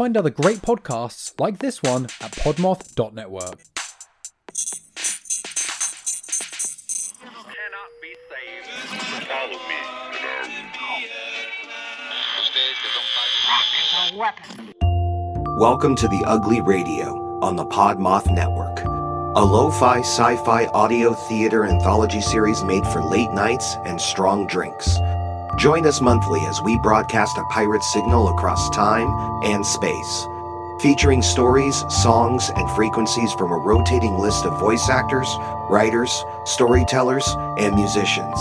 Find other great podcasts like this one at podmoth.network. Welcome to the Ugly Radio on the PodMoth Network, a lo-fi sci-fi audio theater anthology series made for late nights and strong drinks. Join us monthly as we broadcast a pirate signal across time and space, featuring stories, songs, and frequencies from a rotating list of voice actors, writers, storytellers, and musicians.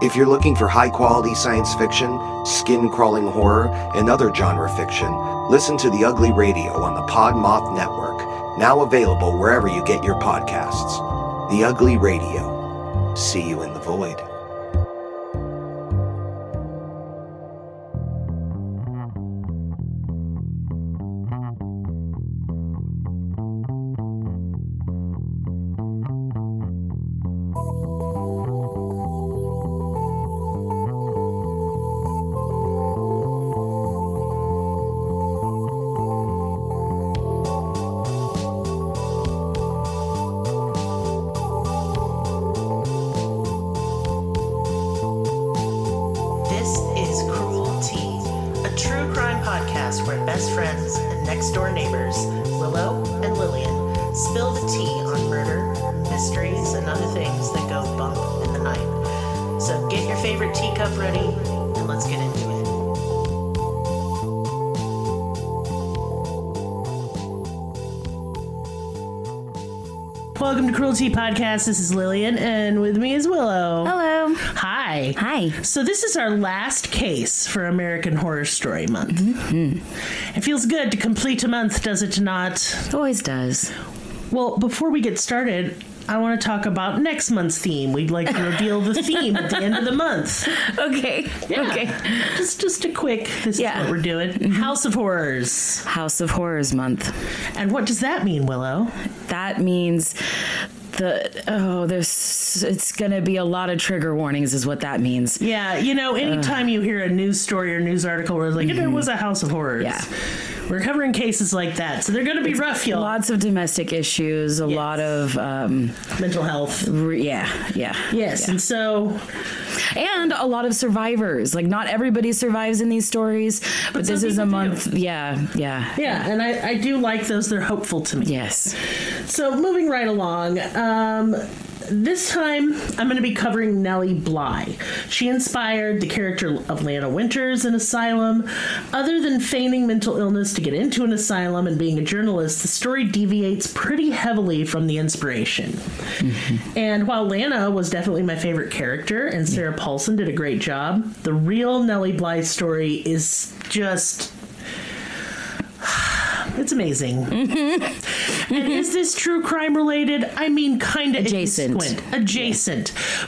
If you're looking for high-quality science fiction, skin-crawling horror, and other genre fiction, listen to the Ugly Radio on the PodMoth Network, now available wherever you get your podcasts. The Ugly Radio. See you in the void. Cruel Tea Podcast. This is Lillian, and with me is Willow. Hello. Hi. Hi. So this is our last case for American Horror Story Month. Mm-hmm. It feels good to complete a month, does it not? It always does. Well, before we get started, I want to talk about next month's theme. We'd like to reveal the theme at the end of the month. Okay. Yeah. Okay. Just a quick, this is what we're doing. Mm-hmm. House of Horrors. House of Horrors Month. And what does that mean, Willow? That means... it's going to be a lot of trigger warnings is what that means. Yeah, you know, anytime you hear a news story or news article where it's like, there was a House of Horrors. Yeah. We're covering cases like that, so they're going to be rough, y'all. Lots of domestic issues, a lot of... mental health. Yes, and so... And a lot of survivors. Like, not everybody survives in these stories, but this is a month... Do. Yeah, and I do like those. They're hopeful to me. Yes. So, moving right along... this time, I'm going to be covering Nellie Bly. She inspired the character of Lana Winters in Asylum. Other than feigning mental illness to get into an asylum and being a journalist, the story deviates pretty heavily from the inspiration. Mm-hmm. And while Lana was definitely my favorite character, and Sarah Paulson did a great job, the real Nellie Bly story is just... It's amazing. Mm-hmm. And is this true crime related? I mean, kind of adjacent.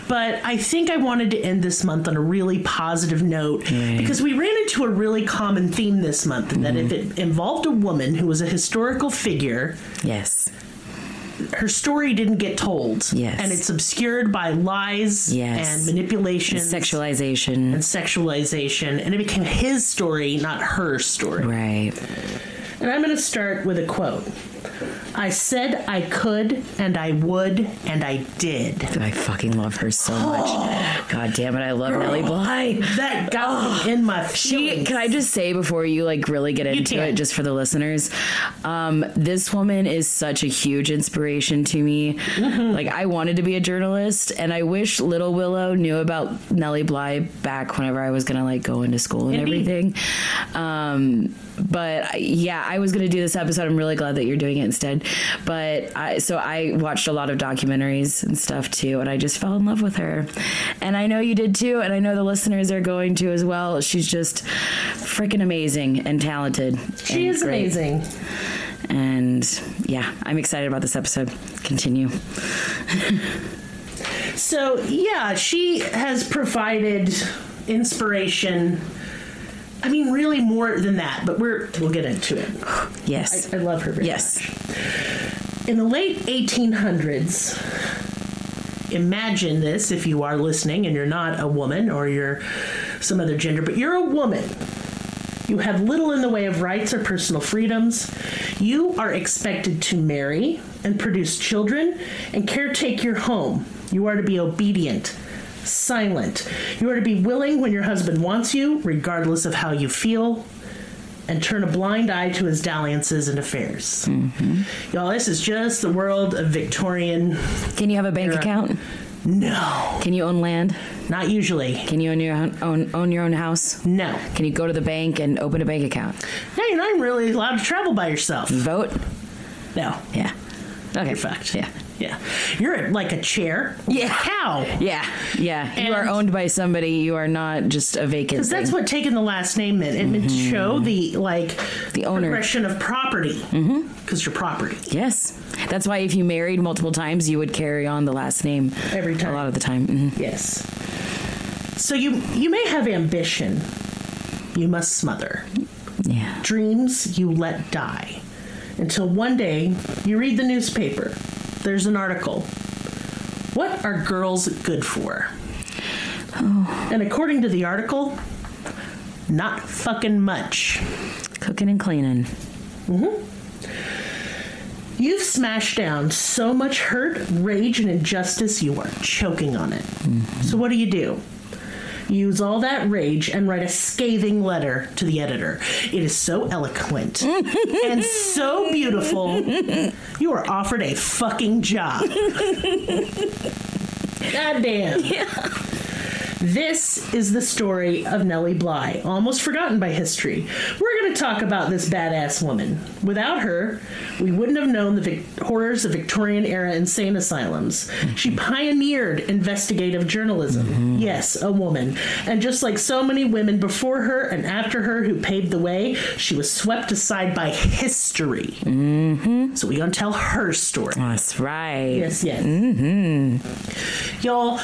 But I think I wanted to end this month on a really positive note because we ran into a really common theme this month, and that if it involved a woman who was a historical figure... Yes. Her story didn't get told. Yes. And it's obscured by lies and manipulation. And sexualization. And it became his story, not her story. Right. And I'm going to start with a quote. I said I could, and I would, and I did. I fucking love her so much. God damn it, I love Nellie Bly. That got me in my feelings. Can I just say before you really get into it, just for the listeners, this woman is such a huge inspiration to me. Mm-hmm. Like, I wanted to be a journalist, and I wish Little Willow knew about Nellie Bly back whenever I was going to go into school and everything. But yeah, I was going to do this episode. I'm really glad that you're doing it instead. But I watched a lot of documentaries and stuff too, and I just fell in love with her. And I know you did too, and I know the listeners are going to as well. She's just freaking amazing and talented. She is great. Amazing. And yeah, I'm excited about this episode. Continue. So yeah, she has provided inspiration. I mean, really more than that, but we'll get into it. Yes. I love her very much. In the late 1800s, imagine this if you are listening and you're not a woman or you're some other gender, but you're a woman You have little in the way of rights or personal freedoms. You are expected to marry and produce children and caretake your home. You are to be obedient, silent. You are to be willing when your husband wants you, regardless of how you feel, and turn a blind eye to his dalliances and affairs. Mm-hmm. Y'all, this is just the world of Victorian. Can you have a bank account? No. Can you own land? Not usually. Can you own your own house? No. Can you go to the bank and open a bank account? No, you're not really allowed to travel by yourself. Vote? No. Yeah. Okay. You're fucked. Yeah. Yeah. You're like a chair. Yeah. A cow. Yeah. Yeah. And you are owned by somebody. You are not just a vacant. Because that's what taking the last name meant. It meant to show the, like, the owner. Progression of property. Mm-hmm. Because you're property. Yes. That's why if you married multiple times, you would carry on the last name. Every time. A lot of the time. Mm-hmm. Yes. So you may have ambition. You must smother. Yeah. Dreams you let die. Until one day you read the newspaper. There's an article. What are girls good for? Oh. And according to the article, not fucking much. Cooking and cleaning. Mm-hmm. You've smashed down so much hurt, rage, and injustice, you are choking on it. Mm-hmm. So what do? Use all that rage and write a scathing letter to the editor. It is so eloquent and so beautiful. You are offered a fucking job. Goddamn. Yeah. This is the story of Nellie Bly, almost forgotten by history. We're going to talk about this badass woman. Without her, we wouldn't have known the horrors of Victorian-era insane asylums. She pioneered investigative journalism. Mm-hmm. Yes, a woman. And just like so many women before her and after her who paved the way, she was swept aside by history. Mm-hmm. So we're going to tell her story. That's right. Yes, yes. Mm-hmm. Y'all,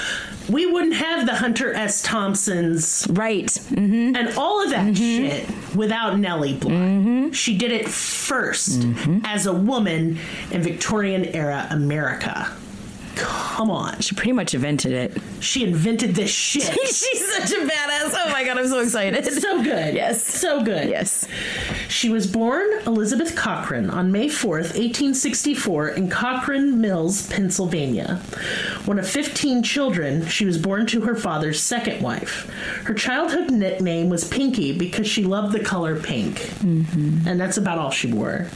we wouldn't have the Hunter S. Thompson's. Right. Mm-hmm. And all of that shit without Nellie Bly. Mm-hmm. She did it first as a woman in Victorian-era America. Come on. She pretty much invented it. She invented this shit. She's such a badass. Oh, my God. I'm so excited. So good. Yes. So good. Yes. She was born Elizabeth Cochrane on May 4th, 1864 in Cochrane Mills, Pennsylvania. One of 15 children, she was born to her father's second wife. Her childhood nickname was Pinky because she loved the color pink. Mm-hmm. And that's about all she wore.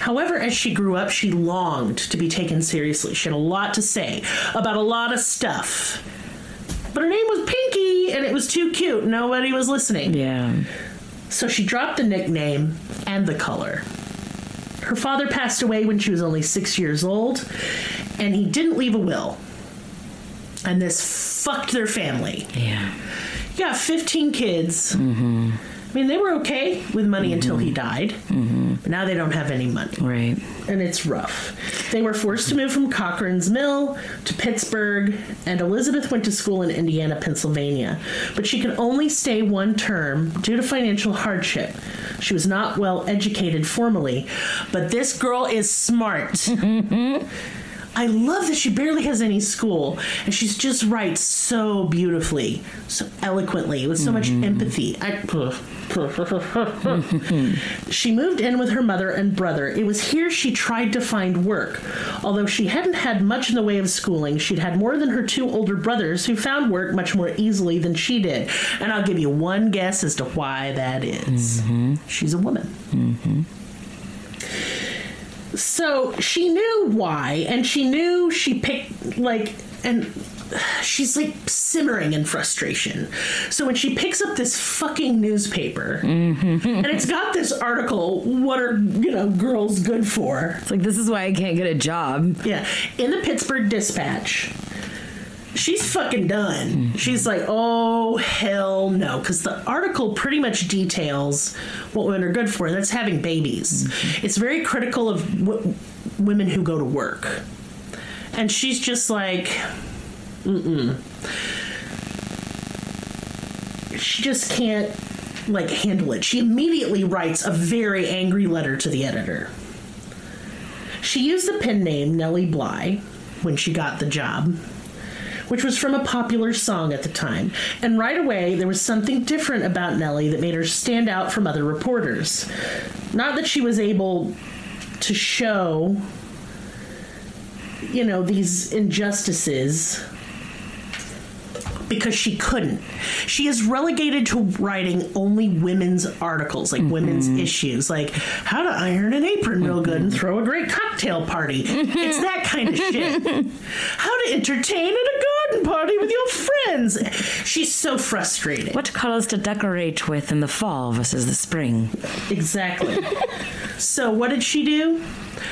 However, as she grew up, she longed to be taken seriously. She had a lot to say about a lot of stuff. But her name was Pinky, and it was too cute. Nobody was listening. Yeah. So she dropped the nickname and the color. Her father passed away when she was only 6 years old, and he didn't leave a will. And this fucked their family. Yeah. Yeah, 15 kids. Mm-hmm. I mean, they were okay with money until he died. Mm-hmm. But now they don't have any money. Right. And it's rough. They were forced to move from Cochrane's Mill to Pittsburgh, and Elizabeth went to school in Indiana, Pennsylvania. But she could only stay one term due to financial hardship. She was not well educated formally, but this girl is smart. I love that she barely has any school, and she just writes so beautifully, so eloquently, with so much empathy. She moved in with her mother and brother. It was here she tried to find work. Although she hadn't had much in the way of schooling, she'd had more than her two older brothers who found work much more easily than she did. And I'll give you one guess as to why that is. Mm-hmm. She's a woman. Mm-hmm. So she knew why, and she knew she picked, like, and she's, like, simmering in frustration. So when she picks up this fucking newspaper, and it's got this article, what are, you know, girls good for? It's like, this is why I can't get a job. Yeah. In the Pittsburgh Dispatch, she's fucking done. Mm-hmm. She's like, oh, hell no. Because the article pretty much details what women are good for, and that's having babies. Mm-hmm. It's very critical of women who go to work. And she's just like, She just can't, like, handle it. She immediately writes a very angry letter to the editor. She used the pen name Nellie Bly when she got the job. which was from a popular song at the time. And right away, there was something different about Nellie that made her stand out from other reporters. Not that she was able to show, you know, these injustices, because she couldn't. She is relegated to writing only women's articles, like women's issues, like how to iron an apron real good and throw a great cocktail party. It's that kind of shit. How to entertain at a garden party with your friends. She's so frustrated. What colors to decorate with in the fall versus the spring. Exactly. So what did she do?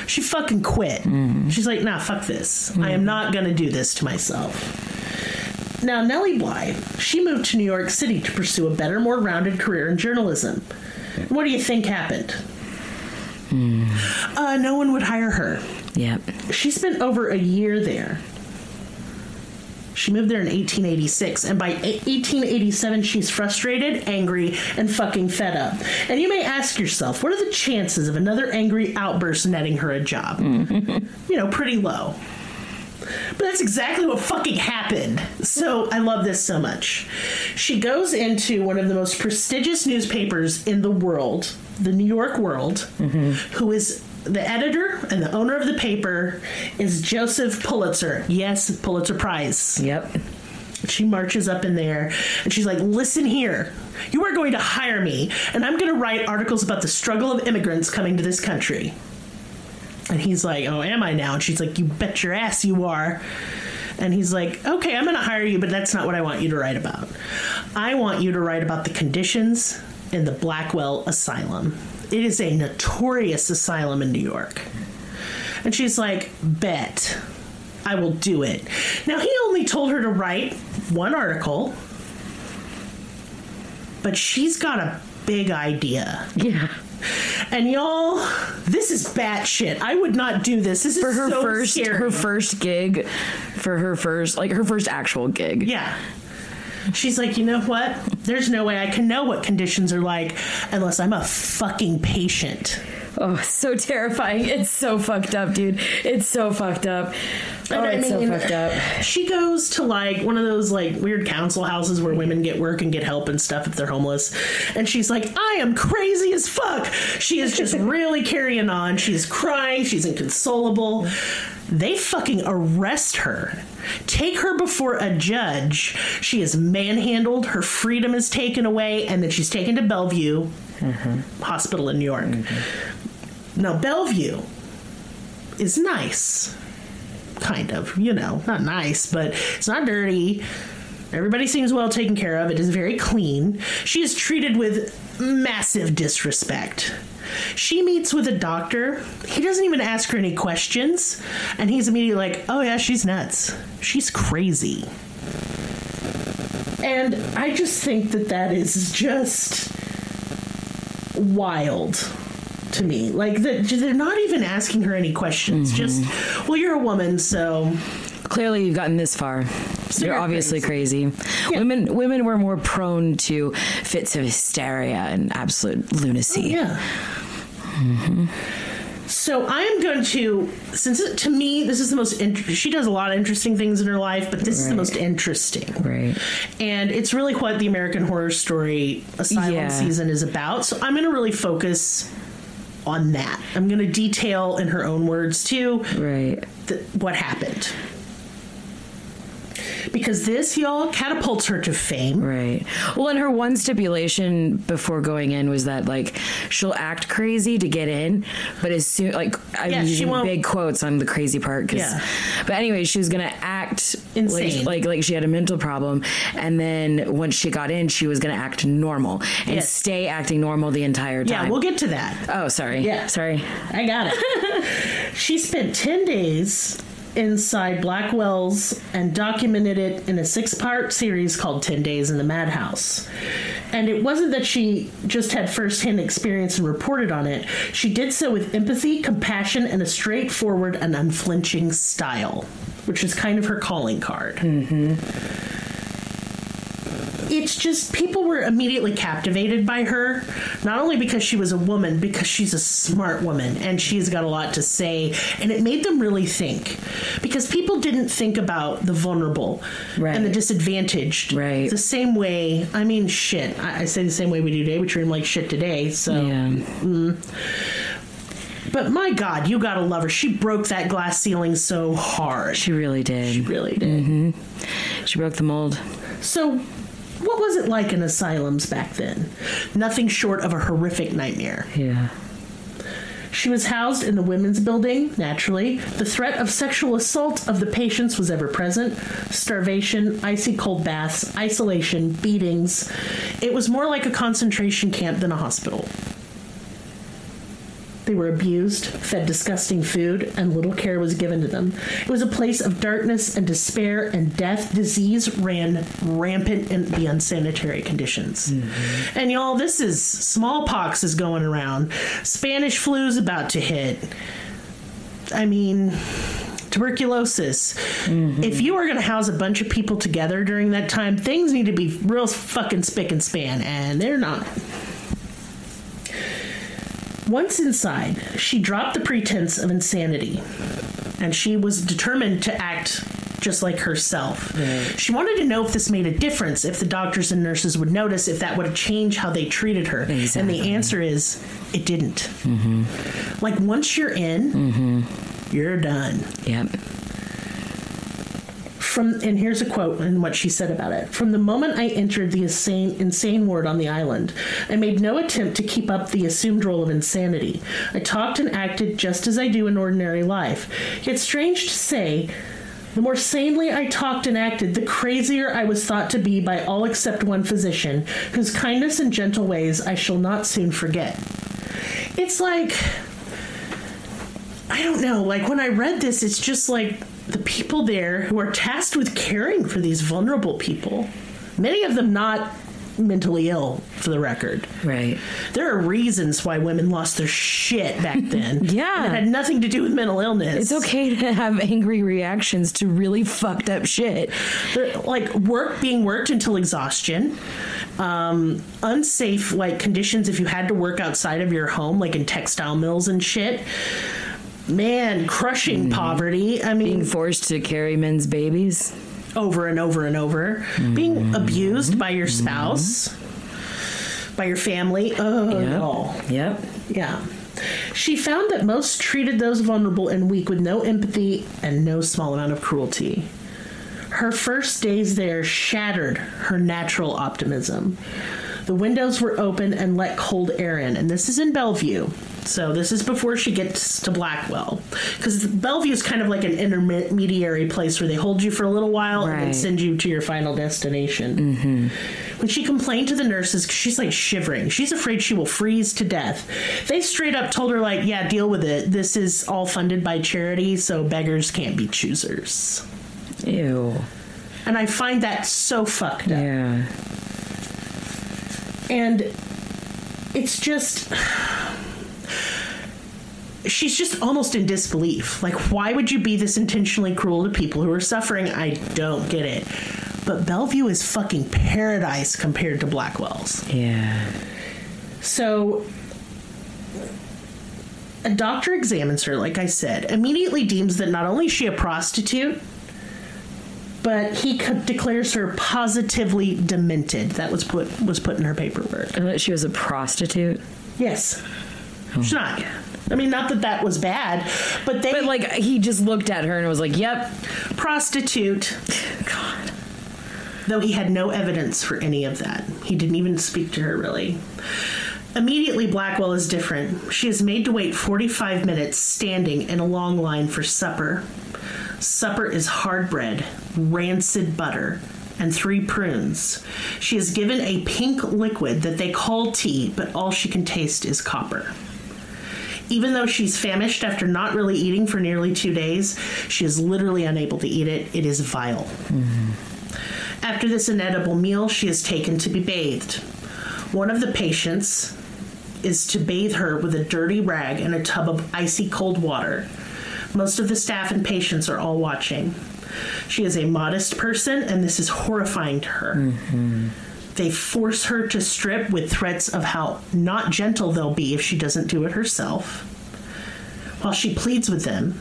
She fucking quit. She's like, nah, fuck this. I am not going to do this to myself. Now, Nellie Bly, she moved to New York City to pursue a better, more rounded career in journalism. What do you think happened? No one would hire her. Yeah. She spent over a year there. She moved there in 1886, and by 1887, she's frustrated, angry, and fucking fed up. And you may ask yourself, what are the chances of another angry outburst netting her a job? You know, pretty low. But that's exactly what fucking happened. So I love this so much. She goes into one of the most prestigious newspapers in the world, the New York World, who is the editor and the owner of the paper is Joseph Pulitzer. Yes, Pulitzer Prize. Yep. She marches up in there and she's like, listen here, you are going to hire me and I'm going to write articles about the struggle of immigrants coming to this country. And he's like, oh, am I now? And she's like, you bet your ass you are. And he's like, okay, I'm going to hire you, but that's not what I want you to write about. I want you to write about the conditions in the Blackwell Asylum. It is a notorious asylum in New York. And she's like, bet. I will do it. Now, he only told her to write one article, but she's got a big idea. Yeah. And y'all, this is batshit. I would not do this. This is for her so first, scary. Her first gig, for her first, like her first actual gig. Yeah. She's like, you know what? There's no way I can know what conditions are like unless I'm a fucking patient. Oh, so terrifying. It's so fucked up, dude. It's so fucked up. Oh, I mean, it's so fucked up. She goes to, like, one of those, like, weird council houses where women get work and get help and stuff if they're homeless. And she's like, I am crazy as fuck. She is just really carrying on. She's crying. She's inconsolable. They fucking arrest her. Take her before a judge. She is manhandled. Her freedom is taken away. And then she's taken to Bellevue Hospital in New York. Now, Bellevue is nice. Kind of, you know, not nice, but it's not dirty. Everybody seems well taken care of. It is very clean. She is treated with massive disrespect. She meets with a doctor. He doesn't even ask her any questions. And he's immediately like, oh, yeah, she's nuts. She's crazy. And I just think that that is just wild to me. Like, they're not even asking her any questions. Just, well, you're a woman, so clearly you've gotten this far. So you're obviously crazy. Yeah. Women were more prone to fits of hysteria and absolute lunacy. Oh, yeah. So I am going to, since to me this is the most she does a lot of interesting things in her life, but this is the most interesting. Right. And it's really what the American Horror Story Asylum season is about. So I'm going to really focus on that. I'm going to detail in her own words too what happened. Because this, y'all, catapults her to fame. Right. Well, and her one stipulation before going in was that, like, she'll act crazy to get in, but as soon, like, I'm using big quotes on the crazy part. Cause, but anyway, she was going to act insane. Like she had a mental problem, and then once she got in, she was going to act normal and stay acting normal the entire time. Yeah, we'll get to that. Oh, sorry. Yeah. Sorry. I got it. She spent 10 days inside Blackwell's and documented it in a 6-part series called 10 Days in the Madhouse. And it wasn't that she just had first-hand experience and reported on it. She did so with empathy, compassion, and a straightforward and unflinching style, which is kind of her calling card. it's just people were immediately captivated by her, not only because she was a woman, because she's a smart woman and she's got a lot to say. And it made them really think, because people didn't think about the vulnerable and the disadvantaged the same way. I mean, shit, I say the same way we do today. We treat them like shit today. So, but my God, you gotta love her. She broke that glass ceiling so hard. She really did. She really did. Mm-hmm. She broke the mold. So what was it like in asylums back then? Nothing short of a horrific nightmare. Yeah. She was housed in the women's building, naturally. The threat of sexual assault of the patients was ever present. Starvation, icy cold baths, isolation, beatings. It was more like a concentration camp than a hospital. They were abused, fed disgusting food, and little care was given to them. It was a place of darkness and despair and death. Disease ran rampant in the unsanitary conditions. Mm-hmm. And y'all, this is smallpox is going around. Spanish flu's about to hit. I mean, tuberculosis. Mm-hmm. If you are going to house a bunch of people together during that time, things need to be real fucking spick and span, and they're not. Once inside, she dropped the pretense of insanity, and she was determined to act just like herself. Right. She wanted to know if this made a difference, if the doctors and nurses would notice, if that would change how they treated her. Exactly. And the answer is, it didn't. Mm-hmm. Like, once you're in, you're done. Yep. And here's a quote and what she said about it. "From the moment I entered the insane ward on the island, I made no attempt to keep up the assumed role of insanity. I talked and acted just as I do in ordinary life. Yet strange to say, the more sanely I talked and acted, the crazier I was thought to be by all except one physician, whose kindness and gentle ways I shall not soon forget." It's like, I don't know, like when I read this, it's just like, the people there who are tasked with caring for these vulnerable people, many of them not mentally ill, for the record. Right. There are reasons why women lost their shit back then. Yeah. And it had nothing to do with mental illness. It's okay to have angry reactions to really fucked up shit. They're, like, being worked until exhaustion. Unsafe, like, conditions if you had to work outside of your home, like in textile mills and shit. Man, crushing poverty. I mean, being forced to carry men's babies over and over and over. Being abused by your spouse, by your family. Oh, no. Yep. Yeah. She found that most treated those vulnerable and weak with no empathy and no small amount of cruelty. Her first days there shattered her natural optimism. The windows were open and let cold air in. And this is in Bellevue. So this is before she gets to Blackwell. Because Bellevue is kind of like an intermediary place where they hold you for a little while and then send you to your final destination. Mm-hmm. When she complained to the nurses, she's like shivering. She's afraid she will freeze to death. They straight up told her, like, yeah, deal with it. This is all funded by charity, so beggars can't be choosers. Ew. And I find that so fucked up. Yeah. And it's just... she's just almost in disbelief. Like, why would you be this intentionally cruel to people who are suffering? I don't get it. But Bellevue is fucking paradise compared to Blackwell's. Yeah. So a doctor examines her, like I said, immediately deems that not only is she a prostitute, but he declares her positively demented. That was put in her paperwork. And that she was a prostitute? Yes. Oh. She's not. I mean, not that was bad, but they... But, like, he just looked at her and was like, yep. Prostitute. God. Though he had no evidence for any of that. He didn't even speak to her, really. Immediately, Blackwell is different. She is made to wait 45 minutes standing in a long line for supper. Supper is hard bread, rancid butter, and 3 prunes. She is given a pink liquid that they call tea, but all she can taste is copper. Even though she's famished after not really eating for nearly 2 days, she is literally unable to eat it. It is vile. Mm-hmm. After this inedible meal, she is taken to be bathed. One of the patients is to bathe her with a dirty rag and a tub of icy cold water. Most of the staff and patients are all watching. She is a modest person, and this is horrifying to her. Mm-hmm. They force her to strip with threats of how not gentle they'll be if she doesn't do it herself. While she pleads with them,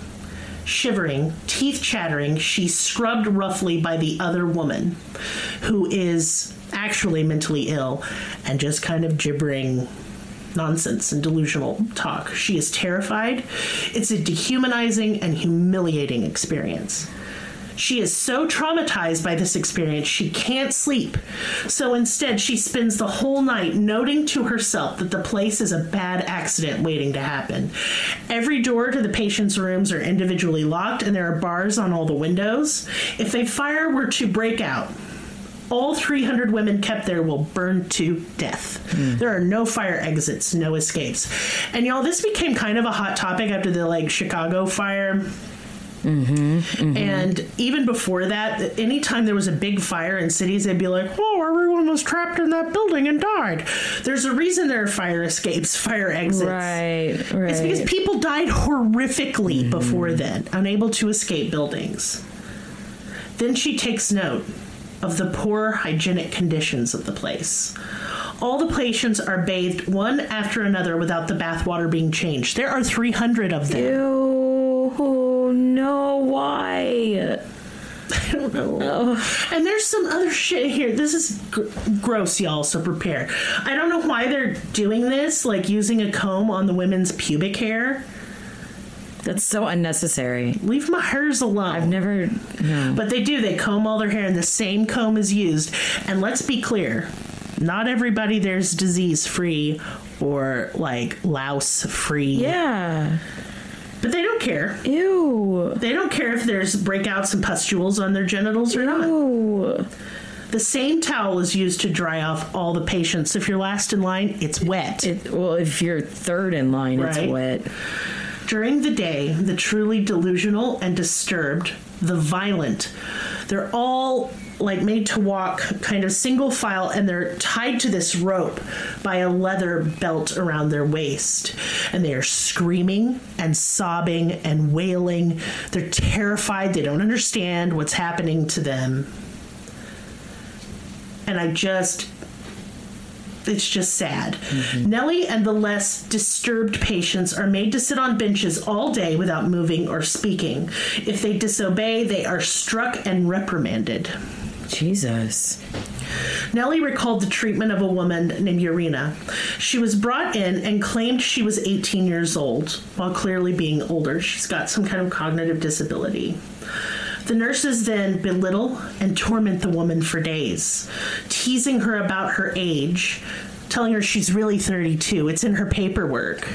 shivering, teeth chattering, she's scrubbed roughly by the other woman, who is actually mentally ill and just kind of gibbering nonsense and delusional talk. She is terrified. It's a dehumanizing and humiliating experience. She is so traumatized by this experience, she can't sleep. So instead, she spends the whole night noting to herself that the place is a bad accident waiting to happen. Every door to the patient's rooms are individually locked, and there are bars on all the windows. If a fire were to break out, all 300 women kept there will burn to death. Mm. There are no fire exits, no escapes. And y'all, this became kind of a hot topic after the Chicago fire. Mm-hmm, mm-hmm. And even before that, anytime there was a big fire in cities, they'd be like, oh, everyone was trapped in that building and died. There's a reason there are fire escapes, fire exits. Right. It's because people died horrifically before then, unable to escape buildings. Then she takes note of the poor hygienic conditions of the place. All the patients are bathed one after another without the bathwater being changed. There are 300 of them. Ew. Oh no, why? I don't know. Oh. And there's some other shit here. This is gross, y'all, so prepare. I don't know why they're doing this, using a comb on the women's pubic hair. That's so unnecessary. Leave my hairs alone. No. But they do. They comb all their hair, and the same comb is used. And let's be clear, not everybody there's disease-free or, louse-free. Yeah. But they don't care. Ew. They don't care if there's breakouts and pustules on their genitals or not. Ew. The same towel is used to dry off all the patients. If you're last in line, it's wet. If you're third in line, right? It's wet. During the day, the truly delusional and disturbed, the violent, they're all made to walk kind of single file, and they're tied to this rope by a leather belt around their waist, and they are screaming and sobbing and wailing. They're terrified. They don't understand what's happening to them. And it's just sad. Mm-hmm. Nellie and the less disturbed patients are made to sit on benches all day without moving or speaking. If they disobey, they are struck and reprimanded. Jesus. Nellie recalled the treatment of a woman named Urina. She was brought in and claimed she was 18 years old, while clearly being older. She's got some kind of cognitive disability. The nurses then belittle and torment the woman for days, teasing her about her age, telling her she's really 32. It's in her paperwork.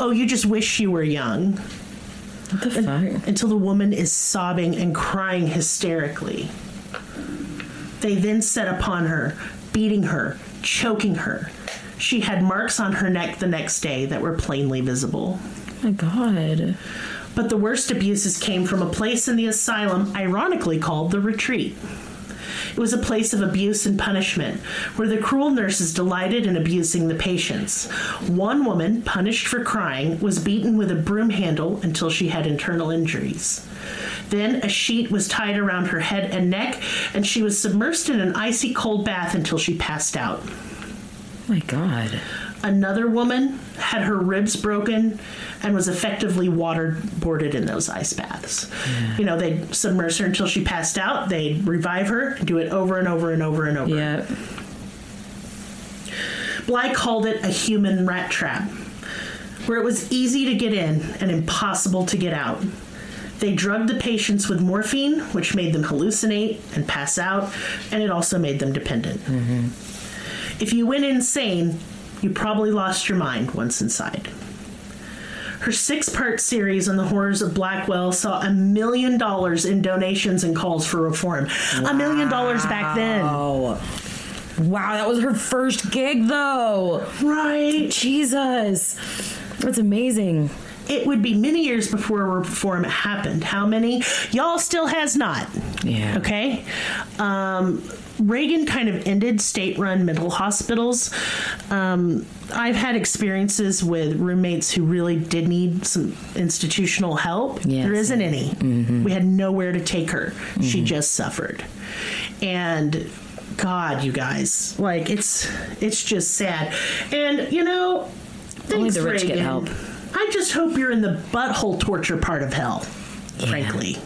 Oh, you just wish you were young. What the fuck? Until the woman is sobbing and crying hysterically. They then set upon her, beating her, choking her. She had marks on her neck the next day that were plainly visible. Oh my God. But the worst abuses came from a place in the asylum, ironically called the Retreat. It was a place of abuse and punishment, where the cruel nurses delighted in abusing the patients. One woman, punished for crying, was beaten with a broom handle until she had internal injuries. Then a sheet was tied around her head and neck, and she was submerged in an icy cold bath until she passed out. Oh my God. Another woman had her ribs broken and was effectively waterboarded in those ice baths. Yeah. They'd submerge her until she passed out. They'd revive her and do it over and over and over and over. Yeah. Bly called it a human rat trap, where it was easy to get in and impossible to get out. They drugged the patients with morphine, which made them hallucinate and pass out, and it also made them dependent. Mm-hmm. If you went insane, you probably lost your mind once inside. Her 6-part series on the horrors of Blackwell saw $1 million in donations and calls for reform. Wow. $1 million back then. Wow, that was her first gig, though. Right. Jesus. That's amazing. It would be many years before reform happened. How many? Y'all still has not. Yeah. Okay? Reagan kind of ended state-run mental hospitals. I've had experiences with roommates who really did need some institutional help. Yes. There isn't any. Mm-hmm. We had nowhere to take her. Mm-hmm. She just suffered. And God, you guys, like, it's just sad. And, you know, only the rich get help. I just hope you're in the butthole torture part of hell, frankly.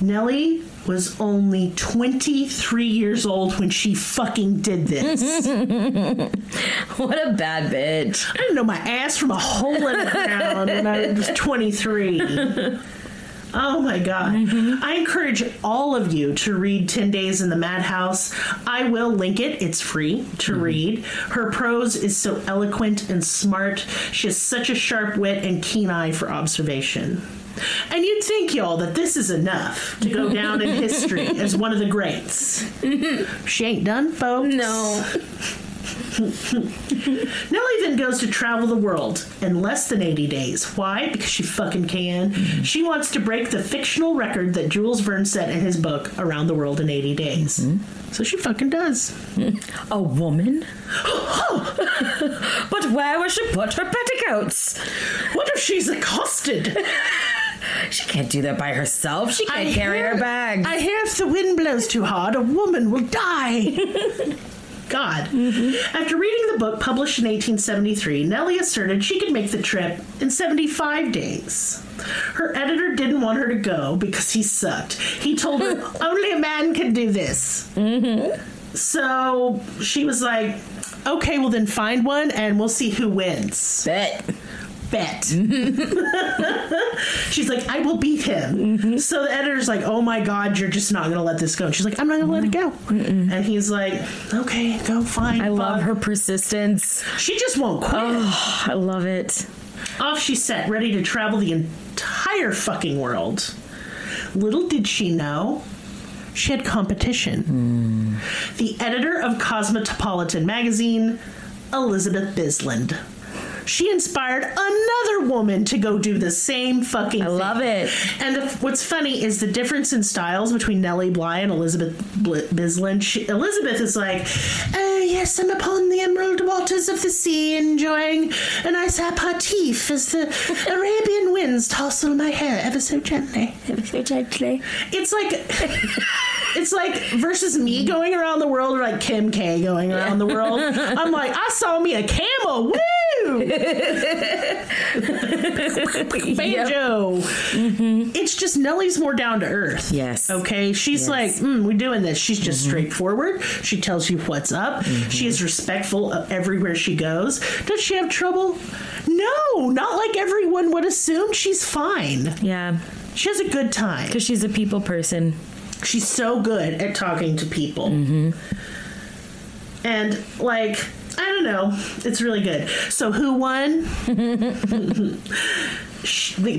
Nellie was only 23 years old when she fucking did this. What a bad bitch. I didn't know my ass from a hole in the ground when I was 23. Oh, my God. Mm-hmm. I encourage all of you to read 10 Days in the Madhouse. I will link it. It's free to read. Her prose is so eloquent and smart. She has such a sharp wit and keen eye for observation. And you'd think, y'all, that this is enough to go down in history as one of the greats. She ain't done, folks. No. Nellie then goes to travel the world in less than 80 days. Why? Because she fucking can. She wants to break the fictional record that Jules Verne set in his book, Around the World in 80 Days. So she fucking does. A woman? But where will she put her petticoats? What if she's accosted? She can't do that by herself. She can't carry her bags. I hear if the wind blows too hard, a woman will die. God. After reading the book published in 1873, Nellie asserted she could make the trip in 75 days. Her editor didn't want her to go because he sucked. He told her, only a man can do this. So she was like, okay, well then find one and we'll see who wins. Bet. She's like, I will beat him. So the editor's like, oh my God, you're just not going to let this go. And she's like, I'm not going to let it go. And he's like, okay, go, fine. I love her persistence. She just won't quit. Oh, I love it. Off she set, ready to travel the entire fucking world. Little did she know, she had competition. The editor of Cosmopolitan magazine, Elizabeth Bisland. She inspired another woman to go do the same fucking thing. I love it. And what's funny is the difference in styles between Nellie Bly and Elizabeth Bisland. Elizabeth is like, oh, yes, I'm upon the emerald waters of the sea, enjoying a nice aperitif as the Arabian winds tousle my hair ever so gently. Ever so gently. It's like... It's like versus me going around the world, or like Kim K going around the world. I'm like, I saw me a camel. Woo! Banjo. It's just Nellie's more down to earth. Yes. Okay. She's like, we're doing this. She's just straightforward. She tells you what's up. She is respectful of everywhere she goes. Does she have trouble? No, not like everyone would assume. She's fine. Yeah. She has a good time. Because she's a people person. She's so good at talking to people. And, like, I don't know. It's really good. So who won?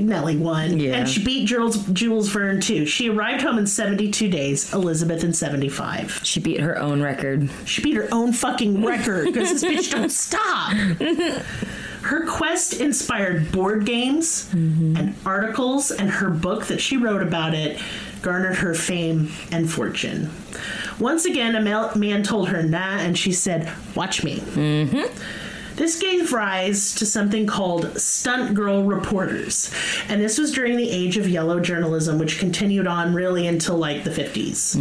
Nellie won. Yeah. And she beat Jules Verne, too. She arrived home in 72 days. Elizabeth in 75. She beat her own record. She beat her own fucking record because this bitch don't stop. Her quest inspired board games and articles, and her book that she wrote about it garnered her fame and fortune. Once again, a man told her, nah, and she said, watch me. This gave rise to something called stunt girl reporters. And this was during the age of yellow journalism, which continued on really until like the 50s.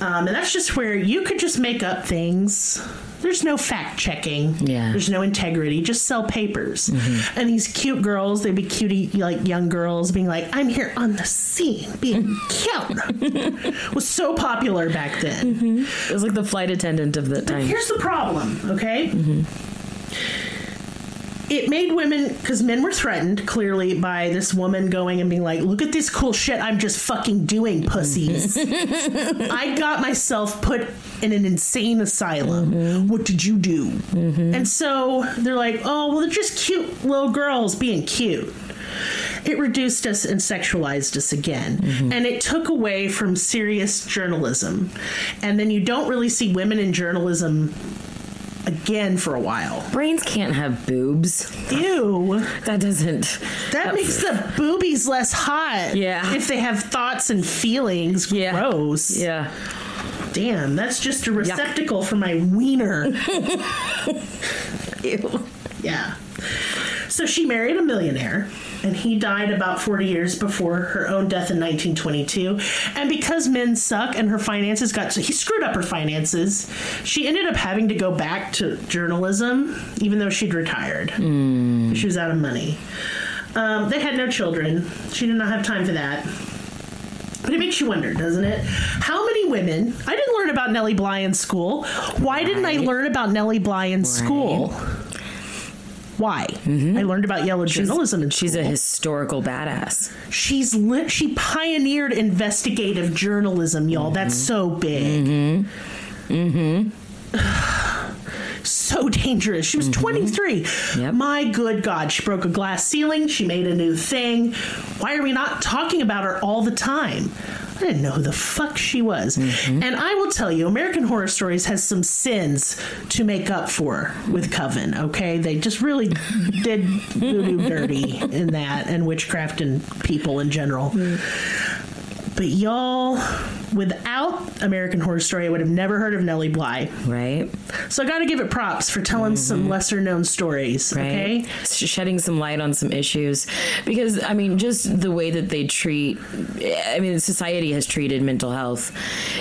And that's just where you could just make up things. There's no fact checking. Yeah. There's no integrity. Just sell papers. And these cute girls, they'd be cutie, like young girls being like, I'm here on the scene being cute. Was so popular back then. It was like the flight attendant of the time. Here's the problem, okay? It made women, because men were threatened, clearly, by this woman going and being like, look at this cool shit I'm just fucking doing, pussies. I got myself put in an insane asylum. What did you do? And so they're like, oh, well, they're just cute little girls being cute. It reduced us and sexualized us again. And it took away from serious journalism. And then you don't really see women in journalism again for a while. Brains can't have boobs. Ew. That doesn't... That makes the boobies less hot. Yeah. If they have thoughts and feelings. Yeah. Gross. Yeah. Damn, that's just a receptacle for my wiener. Ew. Yeah. So she married a millionaire, and he died about 40 years before her own death in 1922. And because men suck and her finances got... So he screwed up her finances. She ended up having to go back to journalism, even though she'd retired. Mm. She was out of money. They had no children. She did not have time for that. But it makes you wonder, doesn't it? How many women... I didn't learn about Nellie Bly in school. Why didn't I learn about Nellie Bly in school? Why? Mm-hmm. I learned about yellow journalism in school. She's a historical badass. She pioneered investigative journalism, y'all. Mm-hmm. That's so big. Mm-hmm. Mm-hmm. So dangerous. She was 23. Yep. My good God. She broke a glass ceiling. She made a new thing. Why are we not talking about her all the time? I didn't know who the fuck she was. Mm-hmm. And I will tell you, American Horror Stories has some sins to make up for with Coven, okay? They just really did voodoo dirty in that, and witchcraft and people in general. Mm. But y'all, without American Horror Story, I would have never heard of Nellie Bly. Right. So I got to give it props for telling some lesser-known stories, right. Okay? Shedding some light on some issues. Because, I mean, just the way that they treat... I mean, society has treated mental health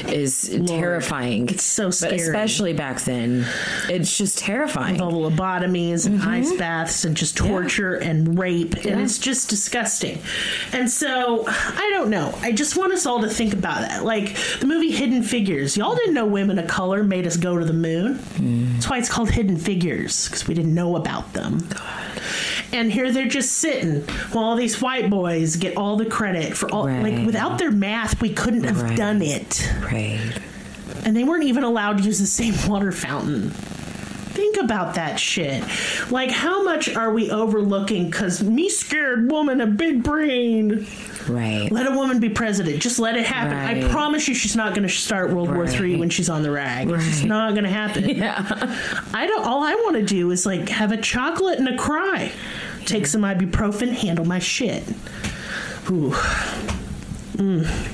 is terrifying. It's so scary. But especially back then. It's just terrifying. With all the lobotomies and ice baths and just torture and rape. Yeah. And it's just disgusting. And so, I don't know. I just want us all to think about that. Like the movie Hidden Figures. Y'all didn't know women of color made us go to the moon. Mm. That's why it's called Hidden Figures, because we didn't know about them. God. And here they're just sitting while all these white boys get all the credit for all. Right. Like without their math, we couldn't have done it. Right. And they weren't even allowed to use the same water fountain. Think about that shit. Like, how much are we overlooking? Because me scared woman, a big brain. Right. Let a woman be president. Just let it happen. Right. I promise you she's not going to start World War III when she's on the rag. Right. It's not going to happen. Yeah. All I want to do is, like, have a chocolate and a cry. Take some ibuprofen, handle my shit. Ooh. Mm.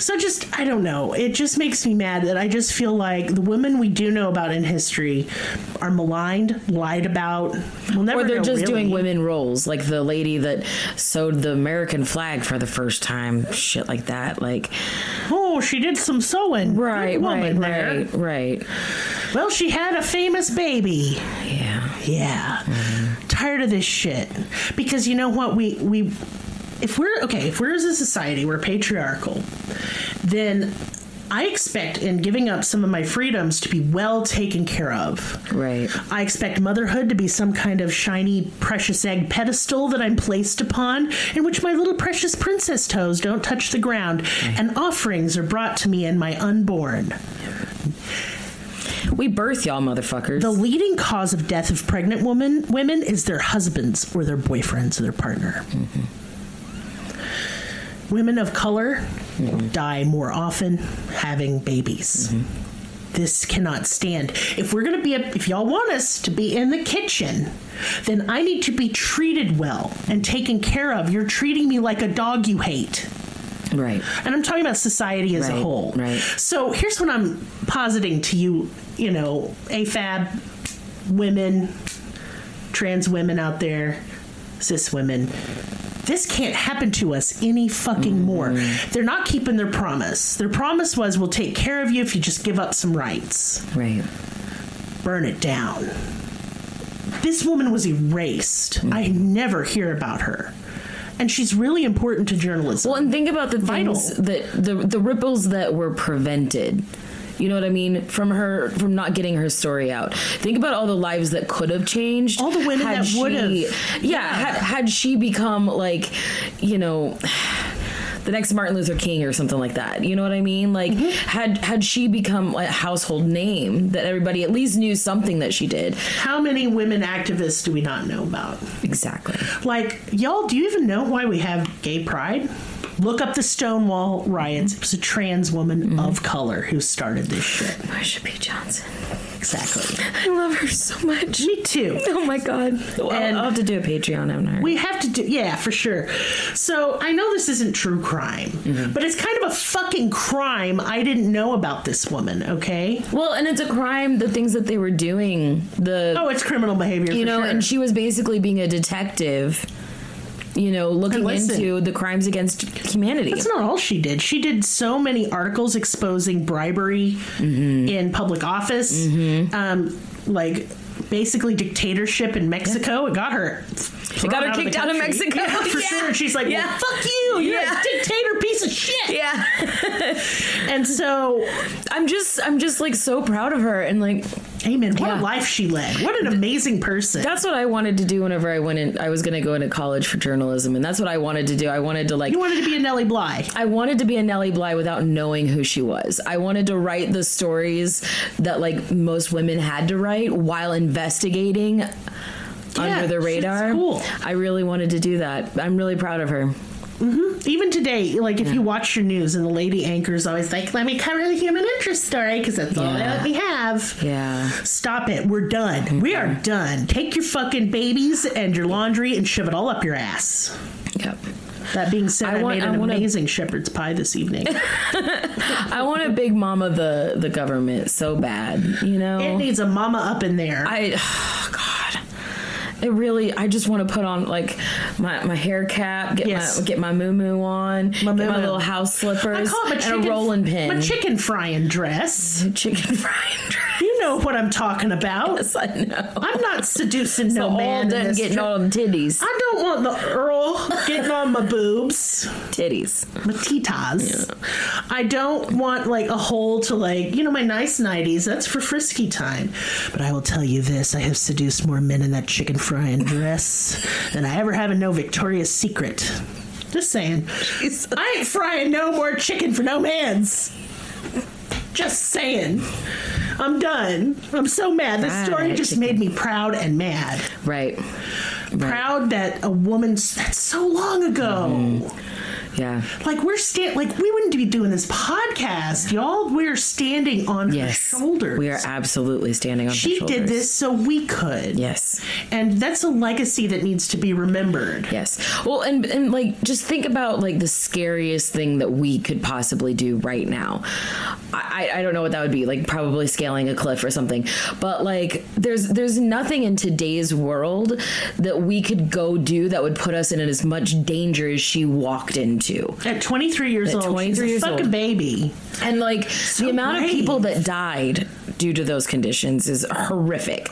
So just, I don't know. It just makes me mad that I just feel like the women we do know about in history are maligned, lied about. We'll never know, or they're just doing women roles, like the lady that sewed the American flag for the first time, shit like that. Like, oh, she did some sewing. Right, woman, right. Well, she had a famous baby. Yeah. Mm-hmm. Tired of this shit. Because you know what? We If we're as a society, we're patriarchal, then I expect in giving up some of my freedoms to be well taken care of. Right. I expect motherhood to be some kind of shiny, precious egg pedestal that I'm placed upon, in which my little precious princess toes don't touch the ground, and offerings are brought to me and my unborn. We birth y'all motherfuckers. The leading cause of death of pregnant women is their husbands or their boyfriends or their partner. Mm-hmm. Women of color die more often having babies. Mm-hmm. This cannot stand. If we're going to be, if y'all want us to be in the kitchen, then I need to be treated well and taken care of. You're treating me like a dog you hate. Right. And I'm talking about society as a whole. Right. So here's what I'm positing to you, you know, AFAB women, trans women out there, cis women. This can't happen to us any fucking more. They're not keeping their promise. Their promise was, we'll take care of you if you just give up some rights. Right. Burn it down. This woman was erased. Mm-hmm. I never hear about her. And she's really important to journalism. Well, and think about the things that the ripples that were prevented. You know what I mean? From not getting her story out. Think about all the lives that could have changed. All the women that would have. Yeah. Had she become, like, you know, the next Martin Luther King or something like that. You know what I mean? Like, had she become a household name that everybody at least knew something that she did. How many women activists do we not know about? Exactly. Like, y'all, do you even know why we have gay pride? Look up the Stonewall riots. It was a trans woman of color who started this shit. Marsha P. Johnson. Exactly. I love her so much. Me too. Oh my God. Well, I'll have to do a Patreon on her. We have to do, yeah, for sure. So I know this isn't true crime, but it's kind of a fucking crime. I didn't know about this woman, okay? Well, and it's a crime, the things that they were doing. Oh, it's criminal behavior, you know, sure. And she was basically being a detective. You know, looking into the crimes against humanity. That's not all she did. She did so many articles exposing bribery in public office, like basically dictatorship in Mexico. Yeah. It got her kicked out of Mexico. Yeah, for sure. She's like, well, fuck you. You're a dictator piece of shit. Yeah. And so I'm just like so proud of her and like. Amen. What a life she led. What an amazing person. That's what I wanted to do whenever I went in. I was going to go into college for journalism, and that's what I wanted to do. I wanted to, like... You wanted to be a Nellie Bly. I wanted to be a Nellie Bly without knowing who she was. I wanted to write the stories that, like, most women had to write while investigating under the radar. Cool. I really wanted to do that. I'm really proud of her. Mm-hmm. Even today, like if you watch your news and the lady anchor is always like, let me cover the human interest story because that's all that we have. Yeah. Stop it. We're done. Okay. We are done. Take your fucking babies and your laundry and shove it all up your ass. Yep. That being said, I made an amazing shepherd's pie this evening. I want a big mama the government so bad, you know? It needs a mama up in there. It really, I just want to put on, like, my hair cap, get my moo-moo on, get my little house slippers, and a rolling pin. My chicken frying dress. You know what I'm talking about. Yes, I know. I'm not seducing no man. I'm getting on titties. I don't want the Earl getting on my boobs. Titties. My titas. Yeah. I don't want, like, a hole to, like, you know, my nice 90s. That's for frisky time. But I will tell you this. I have seduced more men in that chicken frying dress than I ever have in no Victoria's Secret. Just saying. Jesus. I ain't frying no more chicken for no mans. Just saying. I'm done. I'm so mad. This story just made me proud and mad. Right. Proud that a woman... That's so long ago. Yeah. Like, we wouldn't be doing this podcast, y'all. We're standing on her shoulders. We are absolutely standing on her shoulders. She did this so we could. Yes. And that's a legacy that needs to be remembered. Yes. Well, and like, just think about, like, the scariest thing that we could possibly do right now. I don't know what that would be. Like, probably scaling a cliff or something. But, like, there's nothing in today's world that we could go do that would put us in as much danger as she walked into. At 23 years old, she's a fucking baby. And, like, the amount of people that died due to those conditions is horrific.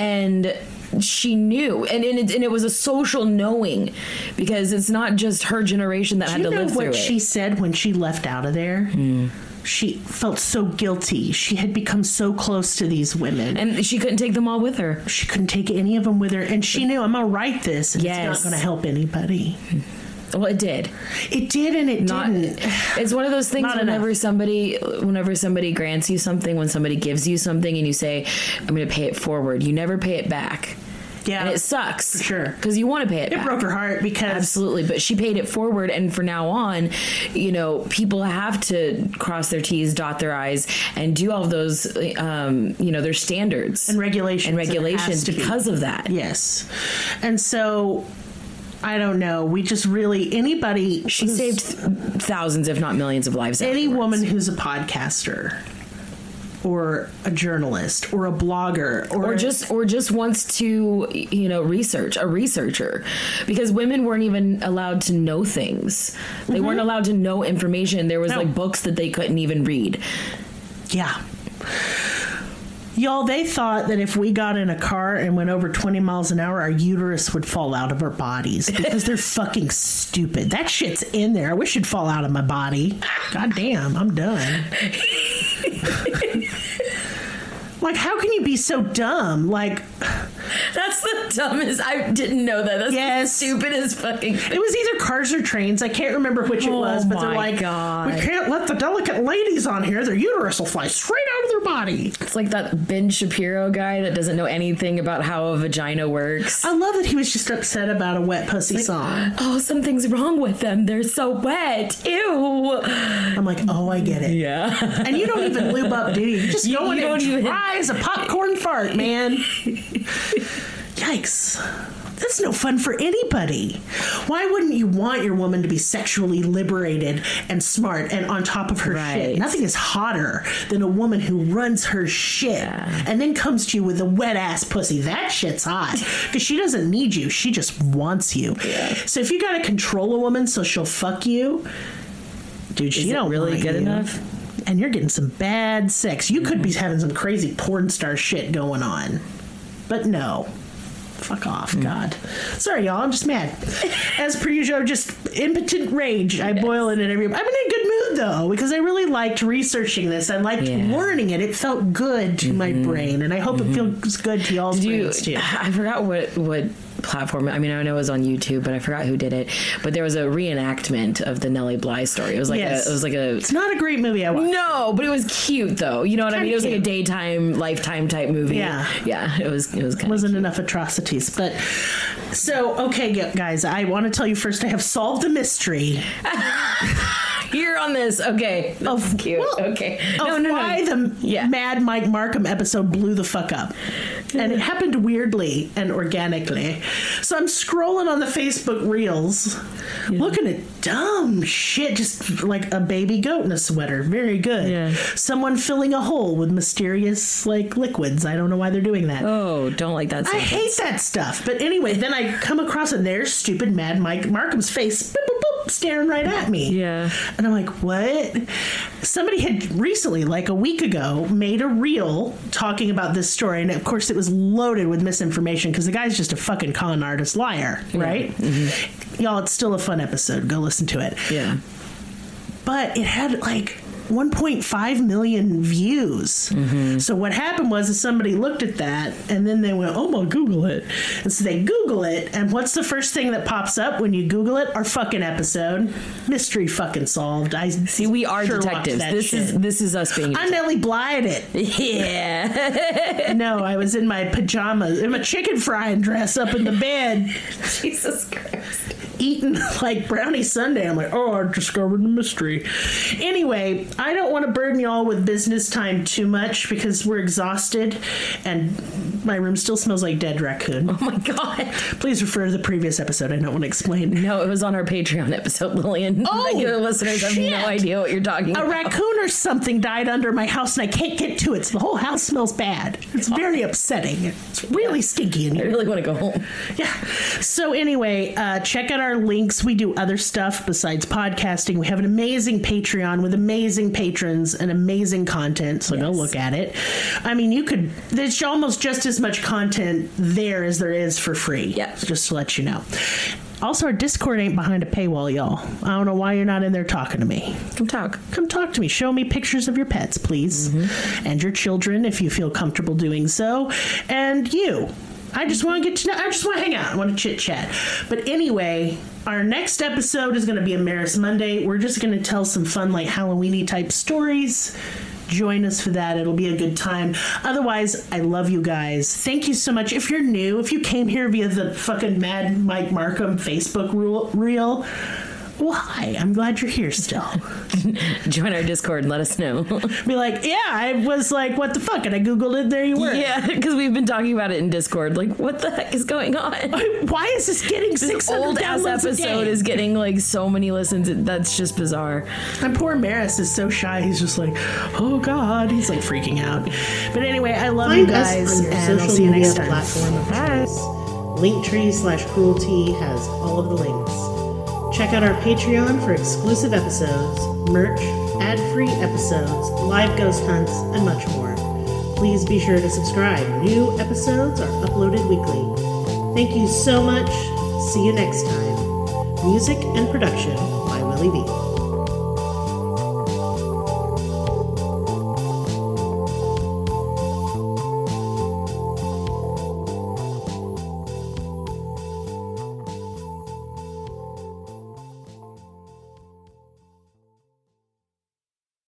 And she knew. And it was a social knowing, because it's not just her generation that had to live through it. Do you know what she said when she left out of there? She felt so guilty. She had become so close to these women. And she couldn't take them all with her. She couldn't take any of them with her. And she knew, I'm going to write this, and it's not going to help anybody. Well, it did. It did, and it didn't. It's one of those things whenever somebody grants you something, when somebody gives you something and you say, I'm going to pay it forward, you never pay it back. Yeah. And it sucks. For sure. Because you want to pay it back. It broke her heart because... Absolutely. But she paid it forward, and from now on, you know, people have to cross their T's, dot their I's, and do all of those, you know, their standards. And regulations. Because of that. Yes. And so... I don't know. We just really... Anybody... She saved thousands, if not millions of lives. Any woman who's a podcaster or a journalist or a blogger or just wants to, you know, researcher, because women weren't even allowed to know things. They weren't allowed to know information. There was like books that they couldn't even read. Yeah. Y'all, they thought that if we got in a car and went over 20 miles an hour, our uterus would fall out of our bodies, because they're fucking stupid. That shit's in there. I wish it'd fall out of my body. God damn, I'm done. Like, how can you be so dumb? Like... That's the dumbest. I didn't know that. That's the stupidest fucking thing. It was either cars or trains. I can't remember which it was, but they're like, God, we can't let the delicate ladies on here. Their uterus will fly straight out of their body. It's like that Ben Shapiro guy that doesn't know anything about how a vagina works. I love that he was just upset about a wet pussy, like, song. Oh, something's wrong with them. They're so wet. Ew. I'm like, oh, I get it. Yeah. And you don't even lube up, do you? You just go in and dry as a popcorn fart, man. Yikes. That's no fun for anybody. Why wouldn't you want your woman to be sexually liberated and smart and on top of her shit? Nothing is hotter than a woman who runs her shit and then comes to you with a wet-ass pussy. That shit's hot. Because she doesn't need you. She just wants you. Yeah. So if you got to control a woman so she'll fuck you, dude, she don't really good enough. And you're getting some bad sex. You could be having some crazy porn star shit going on. But no. Fuck off, God. Sorry, y'all. I'm just mad. As per usual, just impotent rage. I boil it in every... I'm in a good mood, though, because I really liked researching this. I liked learning it. It felt good to my brain, and I hope it feels good to y'all's brains, too. I forgot what platform. I mean, I know it was on YouTube, but I forgot who did it. But there was a reenactment of the Nellie Bly story. It was like It's not a great movie. I watched. No, but it was cute though. You know what I mean? It was like a daytime, Lifetime type movie. Yeah, yeah. It was. It wasn't cute. Enough atrocities, but okay, guys. I want to tell you first. I have solved the mystery. Here on this, okay. That's cute. Well, okay. Why the Mad Mike Markham episode blew the fuck up. And it happened weirdly and organically. So I'm scrolling on the Facebook Reels, looking at dumb shit, just like a baby goat in a sweater. Very good. Yeah. Someone filling a hole with mysterious, like, liquids. I don't know why they're doing that. Oh, don't like that sentence. I hate that stuff. But anyway, then I come across and there's stupid Mad Mike Markham's face. Boop, boop, boop, staring right at me. Yeah. And I'm like, what? Somebody had recently, like a week ago, made a reel talking about this story. And, of course, it was loaded with misinformation because the guy's just a fucking con artist liar, right? Mm-hmm. Y'all, it's still a fun episode. Go listen to it. Yeah. But it had, like... 1.5 million views. Mm-hmm. So what happened was that somebody looked at that and then they went, oh, well, Google it. And so they Google it. And what's the first thing that pops up when you Google it? Our fucking episode. Mystery fucking solved. I see, we are detectives. This is us being. I'm Nellie Bly at it. Yeah. No, I was in my pajamas, in my chicken frying dress up in the bed. Jesus Christ. Eating like brownie sundae. I'm like, oh, I discovered the mystery. Anyway, I don't want to burden y'all with business time too much because we're exhausted and my room still smells like dead raccoon. Oh my God. Please refer to the previous episode. I don't want to explain. No, it was on our Patreon episode, Lillian. Oh, regular listeners have no idea what you're talking about. A raccoon or something died under my house and I can't get to it, so the whole house smells bad. It's very upsetting. It's really stinky in here. I really want to go home. Yeah. So anyway, check out our links. We do other stuff besides podcasting. We have an amazing Patreon with amazing patrons and amazing content, so go look at it. I mean, there's almost just as much content there as there is for free. Yeah, just to let you know. Also, our Discord ain't behind a paywall, y'all. I don't know why you're not in there talking to me. Come talk to me. Show me pictures of your pets, please. Mm-hmm. And your children, if you feel comfortable doing so. And you. I just want to get to know. I just want to hang out. I want to chit chat. But anyway, our next episode is going to be a Marist Monday. We're just going to tell some fun, like Halloweeny type stories. Join us for that. It'll be a good time. Otherwise, I love you guys. Thank you so much. If you're new, if you came here via the fucking Mad Mike Markham Facebook reel, well, hi. I'm glad you're here still. Join our Discord and let us know. Be like, yeah, I was like, what the fuck? And I Googled it. There you were. Yeah, because we've been talking about it in Discord. Like, what the heck is going on? Why is this getting 600 downloads a day? This old-ass episode is getting, like, so many listens. That's just bizarre. And poor Maris is so shy. He's just like, oh, God. He's, like, freaking out. But anyway, I love you guys. And I'll see you next time. Bye. Linktree.com/cruelty has all of the links. Check out our Patreon for exclusive episodes, merch, ad-free episodes, live ghost hunts, and much more. Please be sure to subscribe. New episodes are uploaded weekly. Thank you so much. See you next time. Music and production by Willie B.